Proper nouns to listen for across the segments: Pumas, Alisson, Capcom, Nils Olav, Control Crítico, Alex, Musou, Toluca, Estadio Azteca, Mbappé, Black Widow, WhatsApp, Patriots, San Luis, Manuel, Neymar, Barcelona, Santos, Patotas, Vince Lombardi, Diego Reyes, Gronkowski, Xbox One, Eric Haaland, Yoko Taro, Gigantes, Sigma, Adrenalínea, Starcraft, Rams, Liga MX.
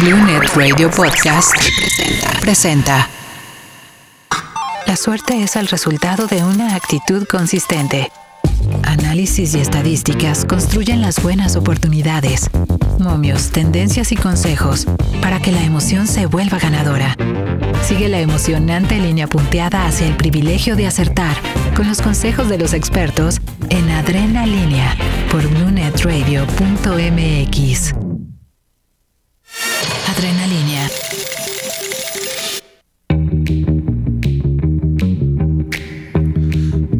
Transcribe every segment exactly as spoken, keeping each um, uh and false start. BluNet Radio Podcast presenta. presenta. La suerte es el resultado de una actitud consistente. Análisis y estadísticas construyen las buenas oportunidades, momios, tendencias y consejos para que la emoción se vuelva ganadora. Sigue la emocionante línea punteada hacia el privilegio de acertar con los consejos de los expertos en Adrenalínea por blunet radio punto m x. Adrenalínea.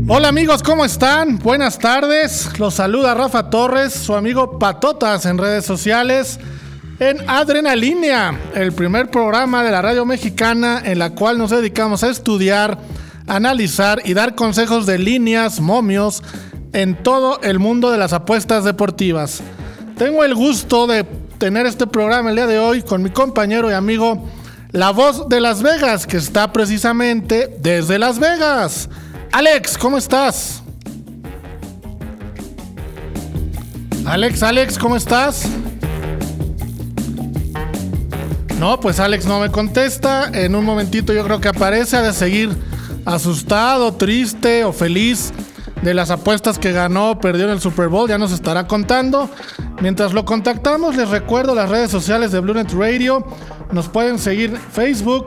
Hola amigos, ¿cómo están? Buenas tardes, los saluda Rafa Torres, su amigo Patotas en redes sociales, en Adrenalínea, el primer programa de la radio mexicana en la cual nos dedicamos a estudiar, analizar y dar consejos de líneas, momios, en todo el mundo de las apuestas deportivas. Tengo el gusto de tener este programa el día de hoy con mi compañero y amigo La Voz de Las Vegas, que está precisamente desde Las Vegas. Alex, ¿cómo estás? Alex, Alex, ¿cómo estás? No, pues Alex no me contesta. En un momentito yo creo que aparece. Ha de seguir asustado, triste o feliz de las apuestas que ganó, perdió en el Super Bowl. Ya nos estará contando. Mientras lo contactamos, les recuerdo las redes sociales de BluNet Radio. Nos pueden seguir Facebook,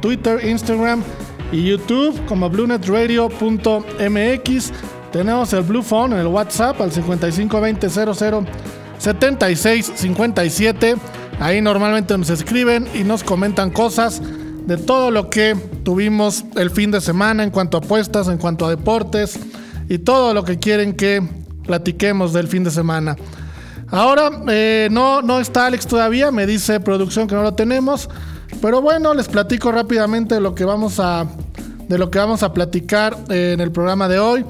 Twitter, Instagram y YouTube como blunet radio punto m x. Tenemos el Blue Phone en el WhatsApp al cincuenta y cinco veinte cero cero setenta y seis cincuenta y siete. Ahí normalmente nos escriben y nos comentan cosas de todo lo que tuvimos el fin de semana en cuanto a apuestas, en cuanto a deportes y todo lo que quieren que platiquemos del fin de semana. Ahora eh, no, no está Alex todavía, me dice producción que no lo tenemos. Pero bueno, les platico rápidamente de lo que vamos a, de lo que vamos a platicar en el programa de hoy.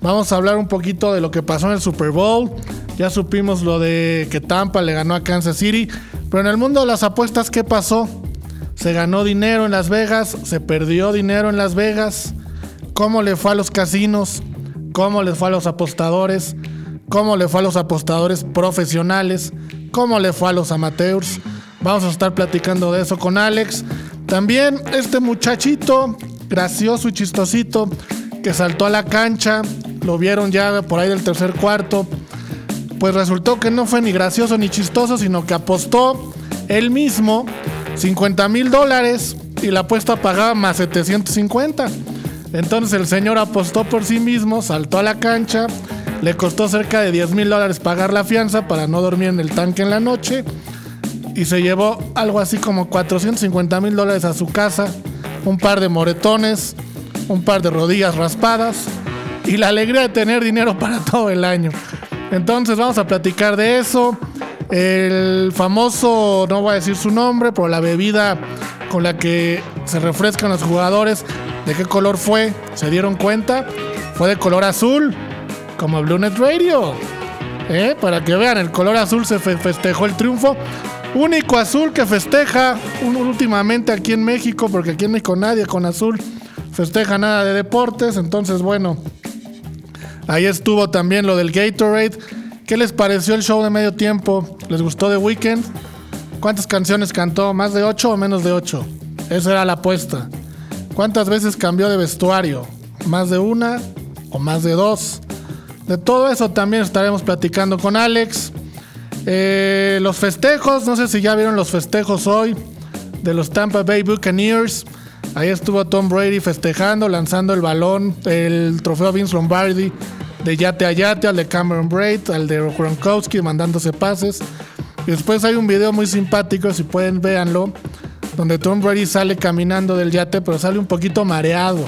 Vamos a hablar un poquito de lo que pasó en el Super Bowl. Ya supimos lo de que Tampa le ganó a Kansas City. Pero en el mundo de las apuestas, ¿qué pasó? Se ganó dinero en Las Vegas, se perdió dinero en Las Vegas. ¿Cómo le fue a los casinos? ¿Cómo le fue a los apostadores? ¿Cómo le fue a los apostadores profesionales? ¿Cómo le fue a los amateurs? Vamos a estar platicando de eso con Alex. También este muchachito gracioso y chistosito que saltó a la cancha, lo vieron ya por ahí del tercer cuarto, pues resultó que no fue ni gracioso ni chistoso, sino que apostó él mismo cincuenta mil dólares y la apuesta pagaba más setecientos cincuenta. Entonces el señor apostó por sí mismo, saltó a la cancha, le costó cerca de diez mil dólares pagar la fianza para no dormir en el tanque en la noche. Y se llevó algo así como cuatrocientos cincuenta mil dólares a su casa, un par de moretones, un par de rodillas raspadas y la alegría de tener dinero para todo el año. Entonces vamos a platicar de eso. El famoso, no voy a decir su nombre, pero la bebida con la que se refrescan los jugadores, ¿de qué color fue? ¿Se dieron cuenta? Fue de color azul, como BluNet Radio. ¿Eh? Para que vean, el color azul se fe- festejó el triunfo. Único azul que festeja últimamente aquí en México, porque aquí en México nadie con azul festeja nada de deportes. Entonces, bueno, ahí estuvo también lo del Gatorade. ¿Qué les pareció el show de medio tiempo? ¿Les gustó The Weeknd? ¿Cuántas canciones cantó? ¿Más de ocho o menos de ocho? Esa era la apuesta. ¿Cuántas veces cambió de vestuario? ¿Más de una o más de dos? De todo eso también estaremos platicando con Alex. Eh, los festejos, no sé si ya vieron los festejos hoy de los Tampa Bay Buccaneers. Ahí estuvo Tom Brady festejando, lanzando el balón, el trofeo Vince Lombardi de yate a yate, al de Cameron Braid, al de Gronkowski, mandándose pases. Y después hay un video muy simpático, si pueden véanlo, donde Tom Brady sale caminando del yate, pero sale un poquito mareado,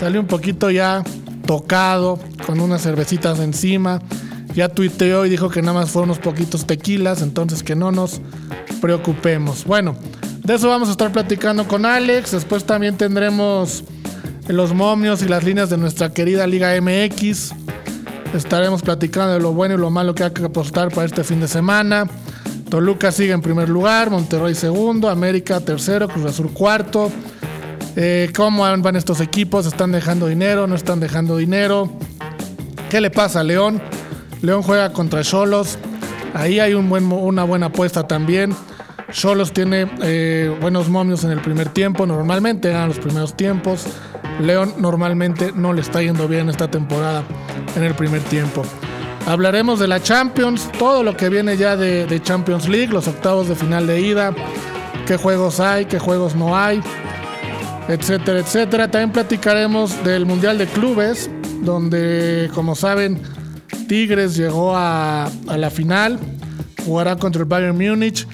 sale un poquito ya tocado, con unas cervecitas encima. Ya tuiteó y dijo que nada más fueron unos poquitos tequilas, entonces que no nos preocupemos. Bueno, de eso vamos a estar platicando con Alex. Después también tendremos los momios y las líneas de nuestra querida Liga M X. Estaremos platicando de lo bueno y lo malo que hay que apostar para este fin de semana. Toluca sigue en primer lugar, Monterrey segundo, América tercero, Cruz Azul cuarto. Eh, ¿Cómo van estos equipos? ¿Están dejando dinero? ¿No están dejando dinero? ¿Qué le pasa a León? León juega contra Xolos. Ahí hay un buen, una buena apuesta también. Xolos tiene eh, buenos momios en el primer tiempo. Normalmente ganan los primeros tiempos. León normalmente no le está yendo bien esta temporada en el primer tiempo. Hablaremos de la Champions, todo lo que viene ya de, de Champions League, los octavos de final de ida, qué juegos hay, qué juegos no hay, etcétera, etcétera. También platicaremos del Mundial de Clubes, donde, como saben, Tigres llegó a, a la final, jugará contra el Bayern Munich.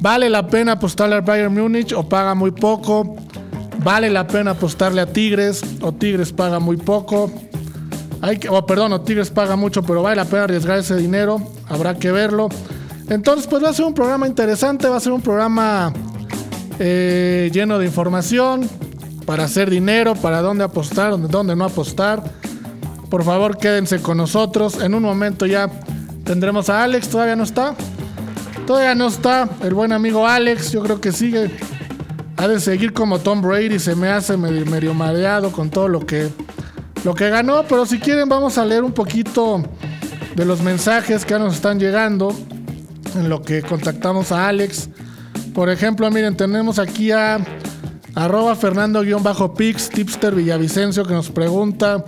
¿Vale la pena apostarle al Bayern Munich o paga muy poco? ¿Vale la pena apostarle a Tigres o Tigres paga muy poco? Hay que, oh, perdón, o Tigres paga mucho, pero vale la pena arriesgar ese dinero, habrá que verlo. Entonces, pues va a ser un programa interesante, va a ser un programa eh, lleno de información para hacer dinero, para dónde apostar, dónde no apostar. Por favor, quédense con nosotros. En un momento ya tendremos a Alex, todavía no está. Todavía no está el buen amigo Alex, yo creo que sigue. Ha de seguir como Tom Brady, se me hace medio, medio mareado con todo lo que... Lo que ganó, pero si quieren vamos a leer un poquito de los mensajes que nos están llegando en lo que contactamos a Alex. Por ejemplo, miren, tenemos aquí a arroba Fernando-Pix, Tipster Villavicencio, que nos pregunta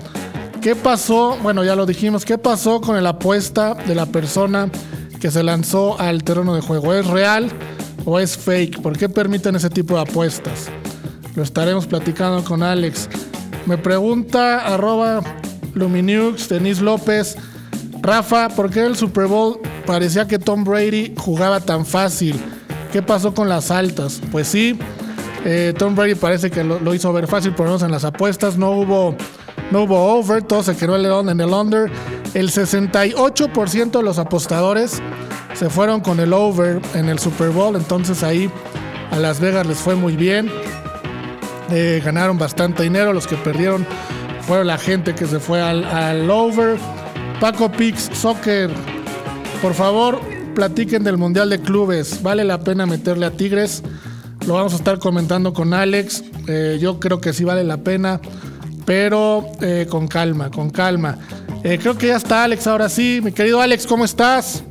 ¿qué pasó? Bueno, ya lo dijimos, ¿qué pasó con la apuesta de la persona que se lanzó al terreno de juego? ¿Es real o es fake? ¿Por qué permiten ese tipo de apuestas? Lo estaremos platicando con Alex. Me pregunta arroba Lumineux, Denise López, Rafa, ¿por qué el Super Bowl parecía que Tom Brady jugaba tan fácil? ¿Qué pasó con las altas? Pues sí, eh, Tom Brady parece que lo, lo hizo ver fácil, por lo menos en las apuestas. No hubo, no hubo over, todo se quedó en el under. El sesenta y ocho por ciento de los apostadores se fueron con el over en el Super Bowl, entonces ahí a Las Vegas les fue muy bien. Eh, ganaron bastante dinero. Los que perdieron fueron la gente que se fue al, al over. Paco Pix Soccer, por favor, platiquen del Mundial de Clubes. ¿Vale la pena meterle a Tigres? Lo vamos a estar comentando con Alex. Eh, yo creo que sí vale la pena, pero eh, con calma, con calma. Eh, creo que ya está Alex, ahora sí. Mi querido Alex, ¿cómo estás?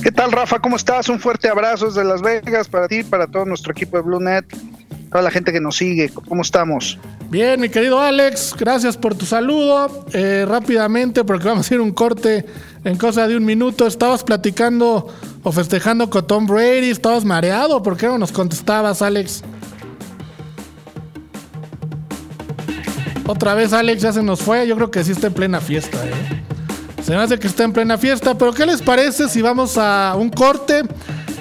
¿Qué tal, Rafa? ¿Cómo estás? Un fuerte abrazo desde Las Vegas para ti, para todo nuestro equipo de BluNet, toda la gente que nos sigue. ¿Cómo estamos? Bien, mi querido Alex, gracias por tu saludo. Eh, rápidamente, porque vamos a ir un corte en cosa de un minuto. Estabas platicando o festejando con Tom Brady, estabas mareado. ¿Por qué no nos contestabas, Alex? Otra vez, Alex, ya se nos fue. Yo creo que sí está en plena fiesta, ¿eh? Se me hace que está en plena fiesta. Pero ¿qué les parece si vamos a un corte?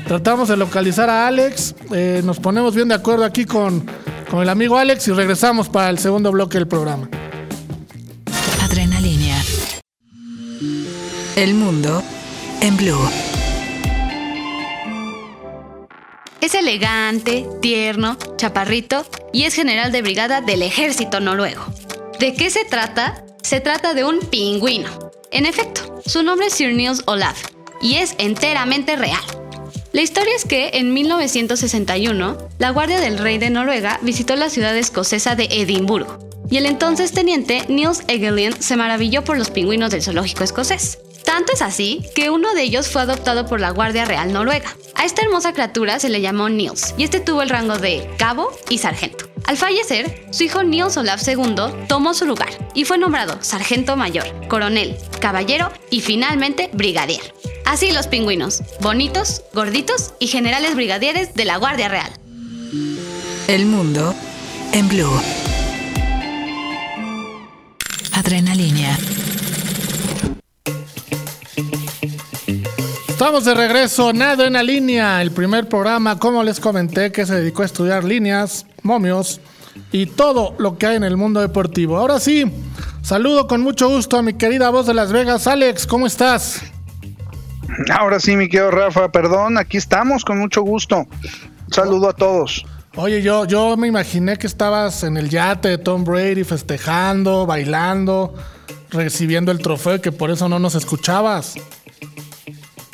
Tratamos de localizar a Alex, eh, nos ponemos bien de acuerdo aquí con, con el amigo Alex y regresamos para el segundo bloque del programa. Adrenalínea. El mundo en Blue. Es elegante, tierno, chaparrito y es general de brigada del ejército noruego. ¿De qué se trata? Se trata de un pingüino. En efecto, su nombre es Sir Nils Olav y es enteramente real. La historia es que en mil novecientos sesenta y uno, la Guardia del Rey de Noruega visitó la ciudad escocesa de Edimburgo y el entonces teniente Nils Egelian se maravilló por los pingüinos del zoológico escocés. Tanto es así que uno de ellos fue adoptado por la Guardia Real Noruega. A esta hermosa criatura se le llamó Nils y este tuvo el rango de cabo y sargento. Al fallecer, su hijo Nils Olav segundo tomó su lugar y fue nombrado sargento mayor, coronel, caballero y finalmente brigadier. Así los pingüinos, bonitos, gorditos y generales brigadieres de la Guardia Real. El mundo en Blue. Adrenalina. Estamos de regreso en Adrenalínea, el primer programa, como les comenté, que se dedicó a estudiar líneas, momios y todo lo que hay en el mundo deportivo. Ahora sí, saludo con mucho gusto a mi querida voz de Las Vegas. Alex, ¿cómo estás? Ahora sí, mi querido Rafa, perdón, aquí estamos con mucho gusto. Un saludo a todos. Oye, yo, yo me imaginé que estabas en el yate de Tom Brady festejando, bailando, recibiendo el trofeo y que por eso no nos escuchabas.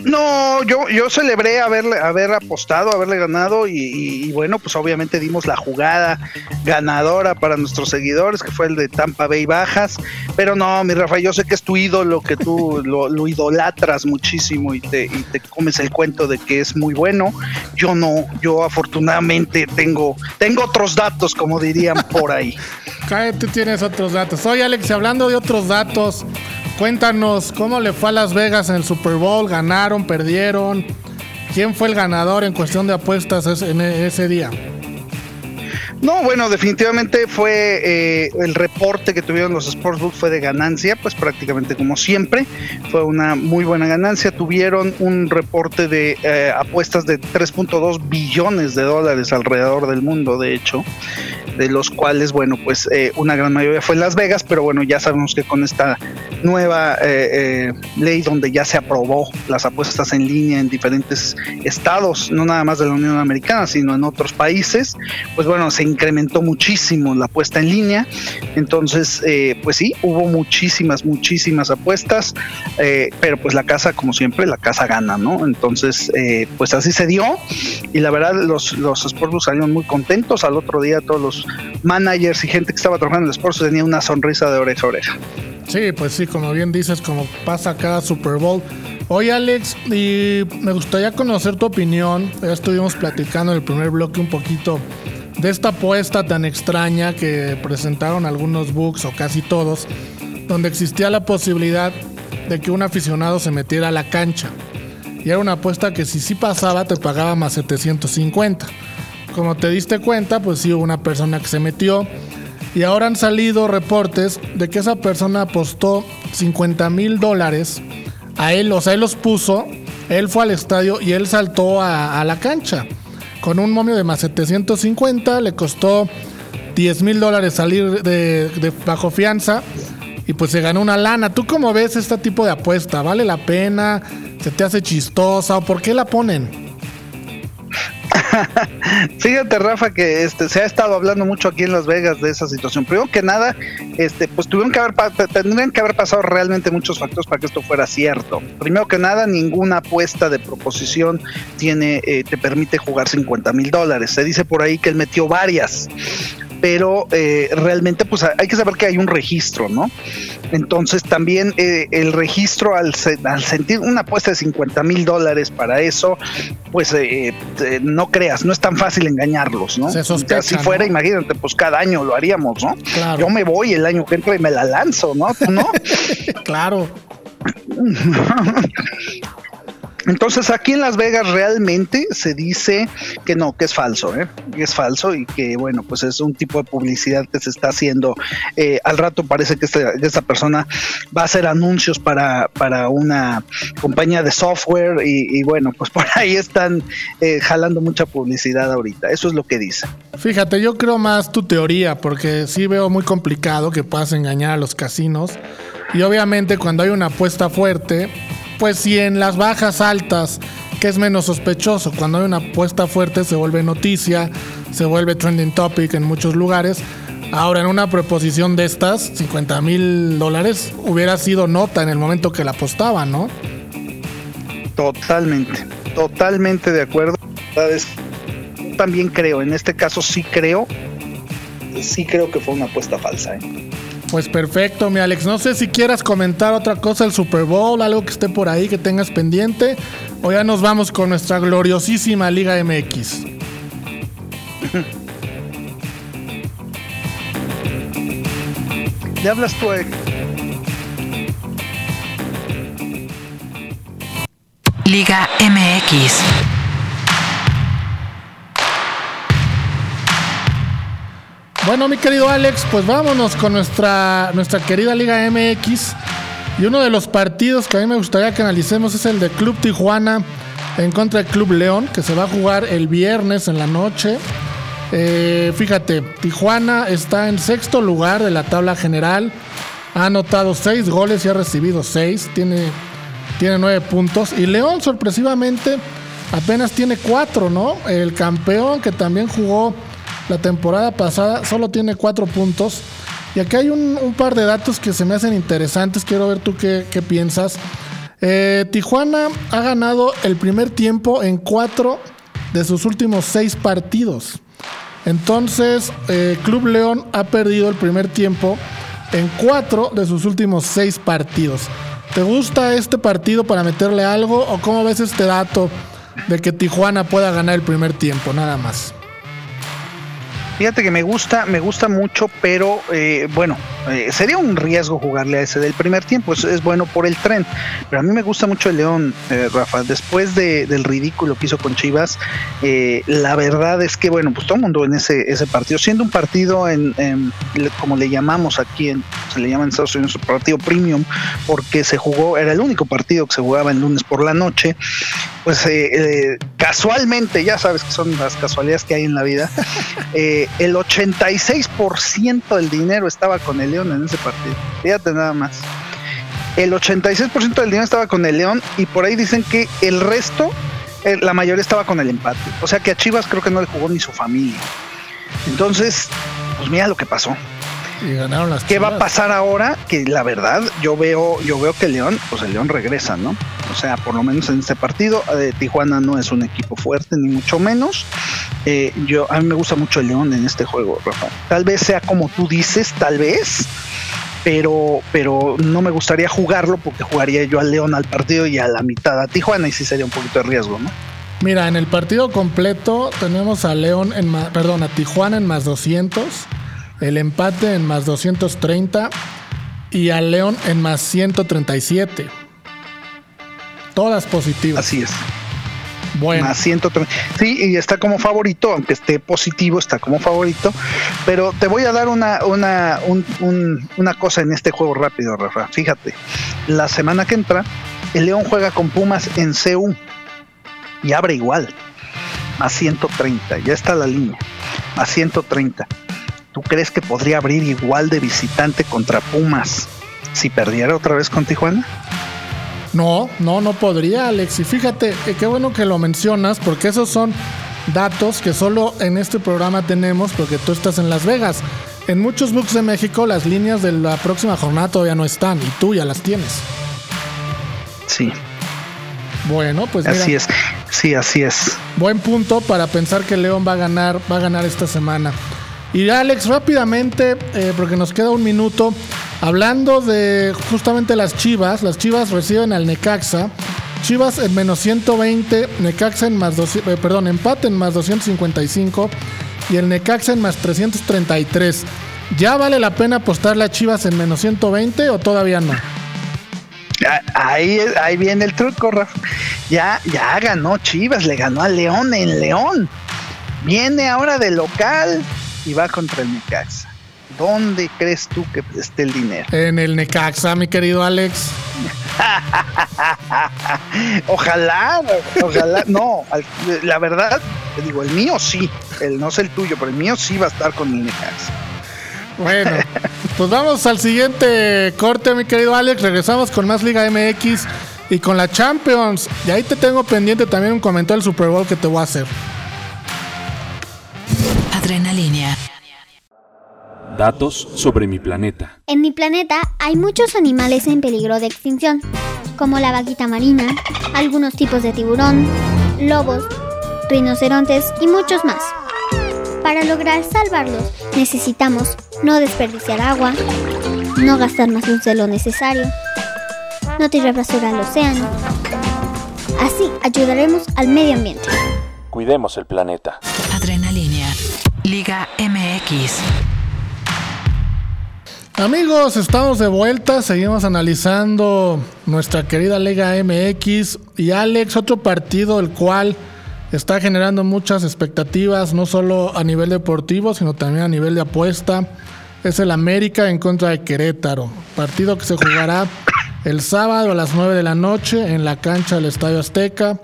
No, yo, yo celebré haberle, haber apostado, haberle ganado y, y, y bueno, pues obviamente dimos la jugada ganadora para nuestros seguidores, que fue el de Tampa Bay Bajas, pero no, mi Rafa, yo sé que es tu ídolo, que tú lo, lo idolatras muchísimo y te, y te comes el cuento de que es muy bueno. Yo no, yo afortunadamente tengo, tengo otros datos, como dirían por ahí. Tú tienes otros datos. Oye, Alex, hablando de otros datos, cuéntanos, ¿cómo le fue a Las Vegas en el Super Bowl? ¿Ganaron? ¿Perdieron? ¿Quién fue el ganador en cuestión de apuestas en ese día? No, bueno, definitivamente fue eh, el reporte que tuvieron los sportsbooks fue de ganancia, pues prácticamente como siempre, fue una muy buena ganancia. Tuvieron un reporte de eh, apuestas de tres punto dos billones de dólares alrededor del mundo, de hecho, de los cuales, bueno, pues eh, una gran mayoría fue en Las Vegas, pero bueno, ya sabemos que con esta nueva eh, eh, ley donde ya se aprobó las apuestas en línea en diferentes estados, no nada más de la Unión Americana, sino en otros países, pues bueno, se incrementó muchísimo la apuesta en línea. Entonces, eh, pues sí, hubo muchísimas, muchísimas apuestas, eh, pero pues la casa, como siempre, la casa gana, ¿no? Entonces, eh, pues así se dio y la verdad los, los sportsbooks salieron muy contentos. Al otro día todos los managers y gente que estaba trabajando en el sports tenía una sonrisa de oreja a oreja. Sí, pues sí, como bien dices, como pasa cada Super Bowl. Oye, Alex, y me gustaría conocer tu opinión. Ya estuvimos platicando en el primer bloque un poquito de esta apuesta tan extraña que presentaron algunos books o casi todos, donde existía la posibilidad de que un aficionado se metiera a la cancha. Y era una apuesta que si sí pasaba te pagaba más setecientos cincuenta. Como te diste cuenta, pues sí hubo una persona que se metió y ahora han salido reportes de que esa persona apostó cincuenta mil dólares a él, o sea, él los puso, él fue al estadio y él saltó a, a la cancha. Con un momio de más setecientos cincuenta, le costó diez mil dólares salir de, de bajo fianza y pues se ganó una lana. ¿Tú cómo ves este tipo de apuesta? ¿Vale la pena? ¿Se te hace chistosa? ¿O por qué la ponen? Fíjate, Rafa, que este se ha estado hablando mucho aquí en Las Vegas de esa situación. Primero que nada, este pues tuvieron que haber tendrían que haber pasado realmente muchos factores para que esto fuera cierto. Primero que nada, ninguna apuesta de proposición tiene eh, te permite jugar cincuenta mil dólares. Se dice por ahí que él metió varias, pero eh, realmente pues hay que saber que hay un registro, ¿no? Entonces también eh, el registro al, al sentir una apuesta de cincuenta mil dólares para eso, pues eh, eh, no creas, no es tan fácil engañarlos, ¿no? Se sospecha, si fuera, ¿no? Imagínate, pues cada año lo haríamos, ¿no? Claro. Yo me voy el año que entra y me la lanzo, ¿no? ¿Tú no? Claro. Entonces aquí en Las Vegas realmente se dice que no, que es falso, ¿eh? Que es falso y que bueno, pues es un tipo de publicidad que se está haciendo. Eh, al rato parece que esta, esta persona va a hacer anuncios para, para una compañía de software y, y bueno, pues por ahí están eh, jalando mucha publicidad ahorita. Eso es lo que dice. Fíjate, yo creo más tu teoría porque sí veo muy complicado que puedas engañar a los casinos y obviamente cuando hay una apuesta fuerte, pues si en las bajas altas, que es menos sospechoso, cuando hay una apuesta fuerte se vuelve noticia, se vuelve trending topic en muchos lugares. Ahora, en una proposición de estas, cincuenta mil dólares hubiera sido nota en el momento que la apostaban, ¿no? Totalmente, totalmente de acuerdo. También creo, en este caso sí creo, sí creo que fue una apuesta falsa, ¿eh? Pues perfecto, mi Alex. No sé si quieras comentar otra cosa del Super Bowl, algo que esté por ahí, que tengas pendiente, o ya nos vamos con nuestra gloriosísima Liga M X. ¿Le hablas tú, eh? Liga M X. Bueno, mi querido Alex, pues vámonos con nuestra, nuestra querida Liga M X. Y uno de los partidos que a mí me gustaría que analicemos es el de Club Tijuana en contra del Club León, que se va a jugar el viernes en la noche. Eh, fíjate, Tijuana está en sexto lugar de la tabla general. Ha anotado seis goles y ha recibido seis. Tiene, tiene nueve puntos. Y León, sorpresivamente, apenas tiene cuatro, ¿no? El campeón, que también jugó la temporada pasada, solo tiene cuatro puntos. Y acá hay un, un par de datos que se me hacen interesantes. Quiero ver tú qué, qué piensas. Eh, Tijuana ha ganado el primer tiempo en cuatro de sus últimos seis partidos. Entonces, eh, Club León ha perdido el primer tiempo en cuatro de sus últimos seis partidos. ¿Te gusta este partido para meterle algo? ¿O cómo ves este dato de que Tijuana pueda ganar el primer tiempo? Nada más. Fíjate que me gusta, me gusta mucho, pero eh, bueno, eh, sería un riesgo jugarle a ese del primer tiempo. Es, es bueno por el tren, pero a mí me gusta mucho el León, eh, Rafa. Después de, del ridículo que hizo con Chivas, eh, la verdad es que, bueno, pues todo el mundo en ese, ese partido, siendo un partido en, en como le llamamos aquí, en, se le llama en Estados Unidos un partido premium, porque se jugó, era el único partido que se jugaba el lunes por la noche. Pues eh, eh, casualmente, ya sabes que son las casualidades que hay en la vida, eh, el ochenta y seis por ciento del dinero estaba con el León en ese partido. Fíjate nada más. El ochenta y seis por ciento del dinero estaba con el León, y por ahí dicen que el resto, eh, la mayoría estaba con el empate. O sea que a Chivas creo que no le jugó ni su familia. Entonces, pues mira lo que pasó. Y ganaron las ¿Qué Chivas. Va a pasar ahora? Que la verdad, yo veo, yo veo que el León, pues el León regresa, ¿no? O sea, por lo menos en este partido, eh, Tijuana no es un equipo fuerte, ni mucho menos. Eh, yo, a mí me gusta mucho el León en este juego, Rafa. Tal vez sea como tú dices, tal vez, pero, pero no me gustaría jugarlo, porque jugaría yo al León al partido y a la mitad a Tijuana, y sí sería un poquito de riesgo, ¿no? Mira, en el partido completo tenemos a León en, perdón, a Tijuana en más doscientos. El empate en más doscientos treinta y al León en más ciento treinta y siete. Todas positivas. Así es. Bueno. Más ciento treinta. Sí, y está como favorito, aunque esté positivo, está como favorito. Pero te voy a dar una, una, un, un, una cosa en este juego rápido, Rafa. Fíjate, la semana que entra, el León juega con Pumas en C U y abre igual, más ciento treinta. Ya está la línea, más ciento treinta. ¿Tú crees que podría abrir igual de visitante contra Pumas si perdiera otra vez con Tijuana? No, no, no podría, Alex. Y fíjate, eh, qué bueno que lo mencionas, porque esos son datos que solo en este programa tenemos, porque tú estás en Las Vegas. En muchos books de México las líneas de la próxima jornada todavía no están, y tú ya las tienes. Sí. Bueno, pues mira. Así es, sí, así es. Buen punto para pensar que León va a ganar, va a ganar esta semana. Y Alex, rápidamente, eh, porque nos queda un minuto, hablando de justamente las Chivas, las Chivas reciben al Necaxa, Chivas en menos ciento veinte, Necaxa en más doscientos, eh, perdón, empate en más doscientos cincuenta y cinco y el Necaxa en más trescientos treinta y tres. ¿Ya vale la pena apostarle a Chivas en menos ciento veinte o todavía no? Ahí, ahí viene el truco, Rafa. Ya, ya ganó Chivas, le ganó a León en León. Viene ahora de local y va contra el Necaxa. ¿Dónde crees tú que esté el dinero? En el Necaxa, mi querido Alex. Ojalá, ojalá. No, la verdad, te digo, el mío sí. El, no sé el tuyo, pero el mío sí va a estar con el Necaxa. Bueno, pues vamos al siguiente corte, mi querido Alex. Regresamos con más Liga M X y con la Champions. Y ahí te tengo pendiente también un comentario del Super Bowl que te voy a hacer. Adrenalínea. Datos sobre mi planeta. En mi planeta hay muchos animales en peligro de extinción, como la vaquita marina, algunos tipos de tiburón, lobos, rinocerontes y muchos más. Para lograr salvarlos necesitamos no desperdiciar agua, no gastar más luz de lo necesario, no tirar basura al océano. Así ayudaremos al medio ambiente. Cuidemos el planeta. Adrenalínea. Liga M X. Amigos, estamos de vuelta, seguimos analizando nuestra querida Liga M X y Alex, otro partido el cual está generando muchas expectativas, no solo a nivel deportivo, sino también a nivel de apuesta, es el América en contra de Querétaro, partido que se jugará el sábado a las nueve de la noche en la cancha del Estadio Azteca.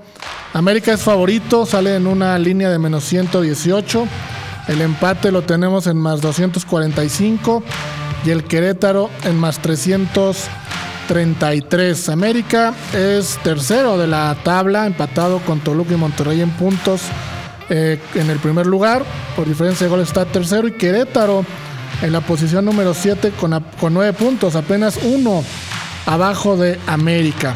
América es favorito, sale en una línea de menos ciento dieciocho. El empate lo tenemos en más doscientos cuarenta y cinco y el Querétaro en más trescientos treinta y tres. América es tercero de la tabla, empatado con Toluca y Monterrey en puntos, eh, en el primer lugar. Por diferencia de gol está tercero y Querétaro en la posición número siete con, con nueve puntos, apenas uno abajo de América.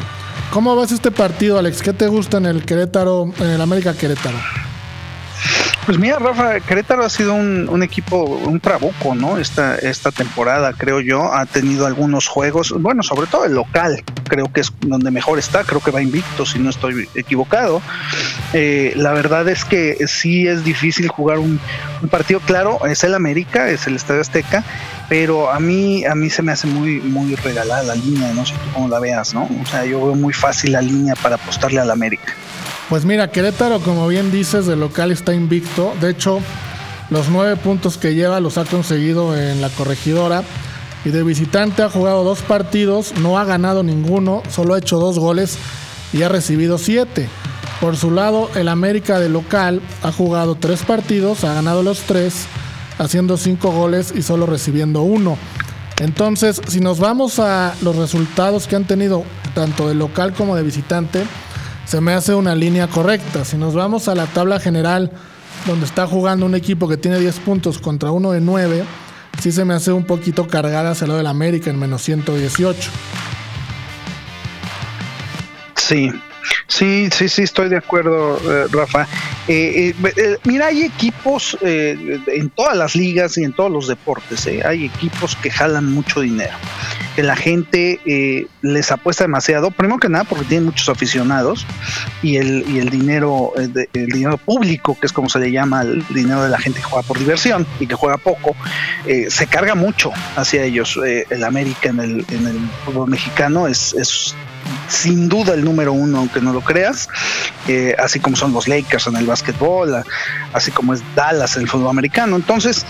¿Cómo vas este partido, Alex? ¿Qué te gusta en el Querétaro, en el América Querétaro? Pues mira, Rafa, Querétaro ha sido un, un equipo, un trabuco, ¿no? Esta, esta temporada, creo yo, ha tenido algunos juegos, bueno, sobre todo el local, creo que es donde mejor está, creo que va invicto, si no estoy equivocado. Eh, la verdad es que sí es difícil jugar un, un partido, claro, es el América, es el Estadio Azteca, pero a mí, a mí se me hace muy, muy regalada la línea, no sé tú cómo la veas, ¿no? O sea, yo veo muy fácil la línea para apostarle al América. Pues mira, Querétaro, como bien dices, de local está invicto. De hecho, los nueve puntos que lleva los ha conseguido en la Corregidora. Y de visitante ha jugado dos partidos, no ha ganado ninguno, solo ha hecho dos goles y ha recibido siete. Por su lado, el América de local ha jugado tres partidos, ha ganado los tres, haciendo cinco goles y solo recibiendo uno. Entonces, si nos vamos a los resultados que han tenido tanto de local como de visitante, se me hace una línea correcta. Si nos vamos a la tabla general, donde está jugando un equipo que tiene diez puntos contra uno de nueve, sí se me hace un poquito cargada hacia lo del América en menos ciento dieciocho. Sí, sí, sí, sí, estoy de acuerdo, eh, Rafa. Eh, eh, eh, mira, hay equipos eh, en todas las ligas y en todos los deportes, eh, hay equipos que jalan mucho dinero, que la gente eh, les apuesta demasiado, primero que nada porque tienen muchos aficionados y el y el dinero el, de, el dinero público, que es como se le llama el dinero de la gente que juega por diversión y que juega poco, eh, se carga mucho hacia ellos. Eh, el América en el, en el fútbol mexicano es, es sin duda el número uno, aunque no lo creas, eh, así como son los Lakers en el básquetbol, así como es Dallas en el fútbol americano. Entonces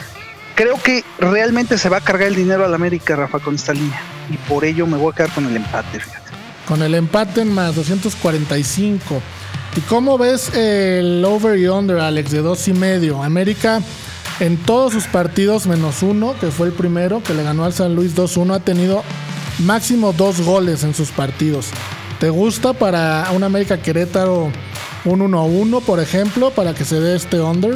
creo que realmente se va a cargar el dinero al América, Rafa, con esta línea. Y por ello me voy a quedar con el empate, fíjate. Con el empate en más doscientos cuarenta y cinco. ¿Y cómo ves el over y under, Alex, de dos y medio? América en todos sus partidos, menos uno, que fue el primero, que le ganó al San Luis dos uno, ha tenido máximo dos goles en sus partidos. ¿Te gusta para un América Querétaro un uno uno, por ejemplo, para que se dé este under?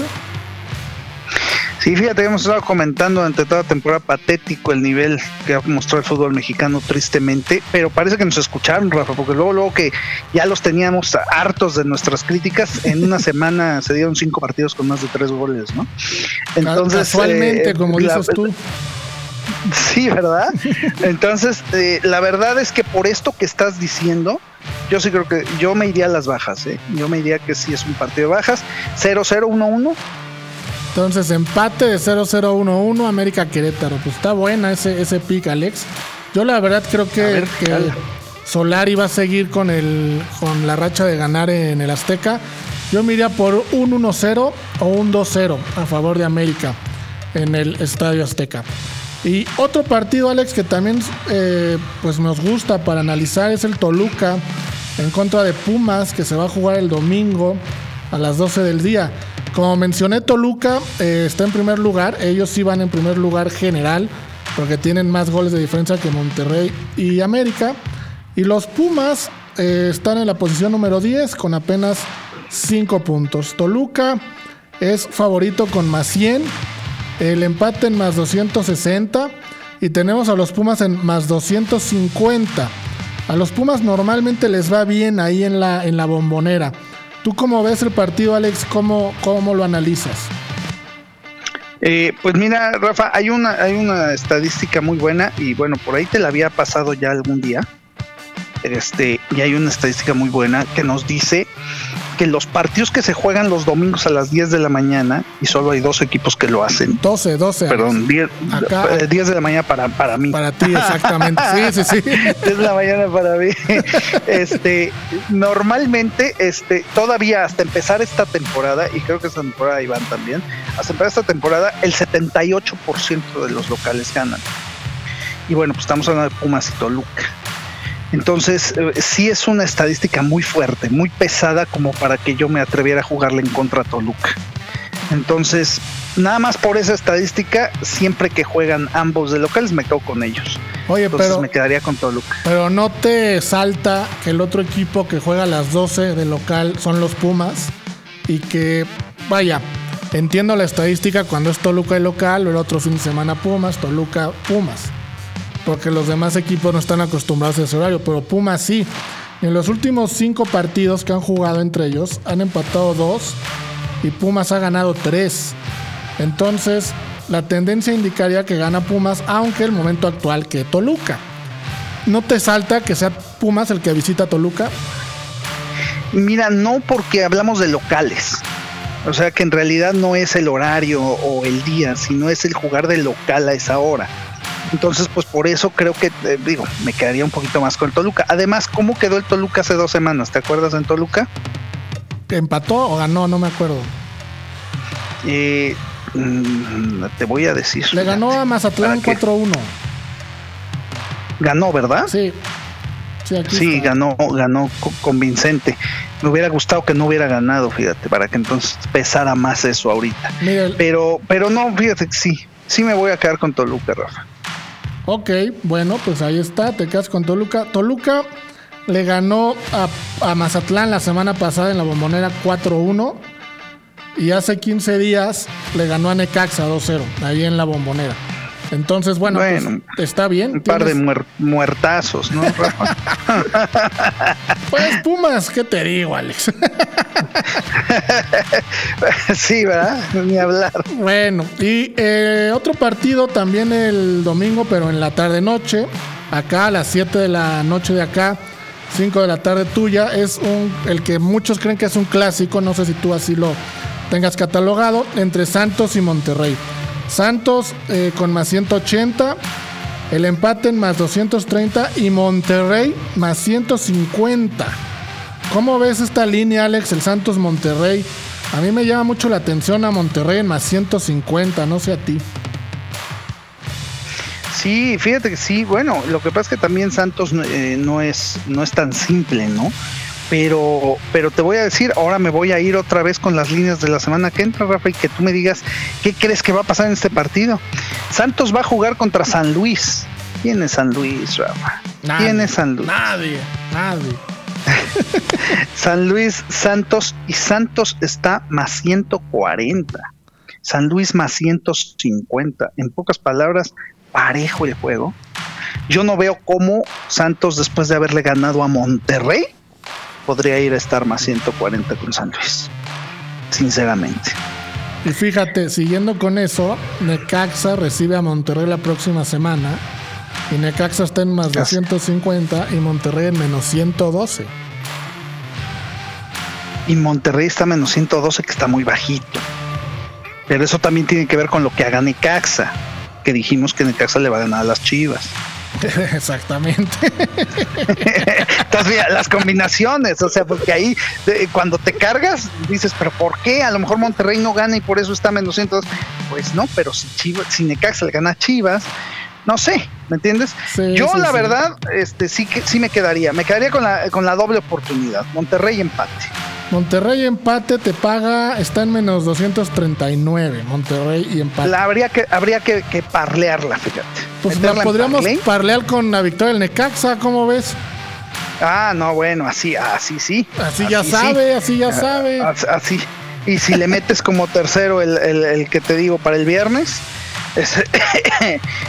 Sí, fíjate, hemos estado comentando durante toda la temporada patético el nivel que ha mostrado el fútbol mexicano, tristemente, pero parece que nos escucharon, Rafa, porque luego, luego que ya los teníamos hartos de nuestras críticas, en una semana se dieron cinco partidos con más de tres goles, ¿no? Entonces, casualmente, eh, como dices la, tú. Sí, ¿verdad? Entonces, eh, la verdad es que por esto que estás diciendo, yo sí creo que yo me iría a las bajas, ¿eh? Yo me iría que sí es un partido de bajas, cero cero uno uno. Entonces, empate de cero cero uno uno América Querétaro. Pues está buena ese, ese pick, Alex. Yo la verdad creo que, ver, que Solari va a seguir con el con la racha de ganar en el Azteca. Yo me iría por un uno cero o un dos cero a favor de América en el Estadio Azteca. Y otro partido, Alex, que también eh, pues nos gusta para analizar es el Toluca en contra de Pumas, que se va a jugar el domingo a las doce del día. Como mencioné, Toluca eh, está en primer lugar. Ellos sí van en primer lugar general, porque tienen más goles de diferencia que Monterrey y América. Y los Pumas eh, están en la posición número diez con apenas cinco puntos. Toluca es favorito con más cien, el empate en más doscientos sesenta y tenemos a los Pumas en más doscientos cincuenta. A los Pumas normalmente les va bien ahí en la, en la Bombonera. ¿Tú cómo ves el partido, Alex? ¿Cómo, cómo lo analizas? Eh, pues mira, Rafa, hay una, hay una estadística muy buena y bueno, por ahí te la había pasado ya algún día. Este, y hay una estadística muy buena que nos dice que los partidos que se juegan los domingos a las diez de la mañana, y solo hay dos equipos que lo hacen. doce, doce. Perdón, diez, acá, diez de la mañana para, para mí. Para ti, exactamente. Sí, sí, sí. diez de la mañana para mí. Este, normalmente, este, todavía hasta empezar esta temporada, y creo que esta temporada Iván también, hasta empezar esta temporada, el setenta y ocho por ciento de los locales ganan. Y bueno, pues estamos hablando de Pumas y Toluca. Entonces, eh, sí es una estadística muy fuerte, muy pesada como para que yo me atreviera a jugarle en contra a Toluca. Entonces, nada más por esa estadística, siempre que juegan ambos de locales, me quedo con ellos. Oye, Entonces pero, me quedaría con Toluca. Pero ¿no te salta que el otro equipo que juega a las doce de local son los Pumas? Y que, vaya, entiendo la estadística cuando es Toluca y local, o el otro fin de semana Pumas, Toluca, Pumas, porque los demás equipos no están acostumbrados a ese horario, pero Pumas sí. En los últimos cinco partidos que han jugado entre ellos, han empatado dos y Pumas ha ganado tres. Entonces, la tendencia indicaría que gana Pumas, aunque el momento actual que Toluca. ¿No te salta que sea Pumas el que visita Toluca? Mira, no, porque hablamos de locales. O sea que en realidad no es el horario o el día, sino es el jugar de local a esa hora. Entonces, pues por eso creo que, eh, digo, me quedaría un poquito más con el Toluca. Además, ¿cómo quedó el Toluca hace dos semanas? ¿Te acuerdas en Toluca? ¿Empató o ganó? No me acuerdo. Eh, mm, te voy a decir. Le ganó a Mazatlán cuatro uno. Ganó, ¿verdad? Sí. Sí, sí ganó, ganó convincente. Me hubiera gustado que no hubiera ganado, fíjate, para que entonces pesara más eso ahorita. Miguel. Pero, pero no, fíjate, sí, sí me voy a quedar con Toluca, Rafa. Ok, bueno, pues ahí está, te quedas con Toluca. Toluca le ganó a, a Mazatlán la semana pasada en la Bombonera cuatro uno y hace quince días le ganó a Necaxa dos cero, ahí en la Bombonera. Entonces, bueno, bueno pues, está bien. Un par ¿tienes? de muer- muertazos, ¿no? Pues Pumas, ¿qué te digo, Alex? Sí, ¿verdad? Ni hablar. Bueno, y eh, otro partido también el domingo, pero en la tarde-noche, acá a las siete de la noche de acá, cinco de la tarde tuya, es un el que muchos creen que es un clásico, no sé si tú así lo tengas catalogado, entre Santos y Monterrey. Santos eh, con más ciento ochenta, el empate en más doscientos treinta y Monterrey más ciento cincuenta. ¿Cómo ves esta línea, Alex? El Santos-Monterrey. A mí me llama mucho la atención a Monterrey en más ciento cincuenta, no sé a ti. Sí, fíjate que sí. Bueno, lo que pasa es que también Santos eh, no es no es tan simple, ¿no? Pero, pero te voy a decir, ahora me voy a ir otra vez con las líneas de la semana que entra, Rafa, y que tú me digas qué crees que va a pasar en este partido. Santos va a jugar contra San Luis. ¿Quién es San Luis, Rafa? Nadie, ¿Quién es San Luis? Nadie, nadie. San Luis, Santos, y Santos está más ciento cuarenta. San Luis más ciento cincuenta. En pocas palabras, parejo el juego. Yo no veo cómo Santos, después de haberle ganado a Monterrey, podría ir a estar más ciento cuarenta con San Luis, sinceramente. Y fíjate, siguiendo con eso, Necaxa recibe a Monterrey la próxima semana y Necaxa está en más de ciento cincuenta y Monterrey en menos ciento doce. Y Monterrey está menos ciento doce, que está muy bajito. Pero eso también tiene que ver con lo que haga Necaxa, que dijimos que Necaxa le va a ganar a las Chivas. Exactamente. Entonces, mira, las combinaciones, o sea, porque ahí de, cuando te cargas dices, pero ¿por qué? A lo mejor Monterrey no gana y por eso está menos ciento dos. Pues no, pero si Chivas, si Necaxa le gana a Chivas, no sé, ¿me entiendes? Sí, Yo sí, la sí. verdad, este, sí que sí me quedaría, me quedaría con la con la doble oportunidad. Monterrey empate. Monterrey empate te paga, está en menos doscientos treinta y nueve, Monterrey y empate. La habría que habría que, que parlearla, fíjate. Pues la podríamos parley? parlear con la victoria del Necaxa, ¿cómo ves? Ah, no, bueno, así, así sí. Así, así ya sí. sabe, así ya sabe. Así. Y si le metes como tercero el, el, el que te digo para el viernes, ese,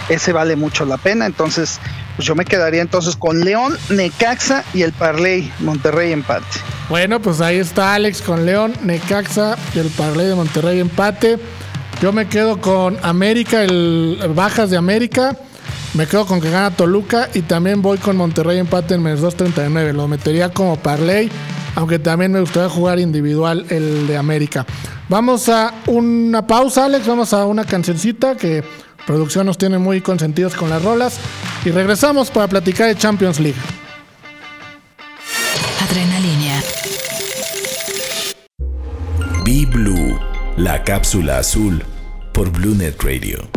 ese vale mucho la pena. Entonces, pues yo me quedaría entonces con León, Necaxa y el parley Monterrey empate. Bueno, pues ahí está Alex con León, Necaxa y el parley de Monterrey empate. Yo me quedo con América, el bajas de América. Me quedo con que gana Toluca y también voy con Monterrey empate en menos dos treinta y nueve. Lo metería como parley, aunque también me gustaría jugar individual el de América. Vamos a una pausa, Alex. Vamos a una cancioncita que producción nos tiene muy consentidos con las rolas. Y regresamos para platicar de Champions League. Adrenalínea. Be Blue, la cápsula azul por BluNet Radio.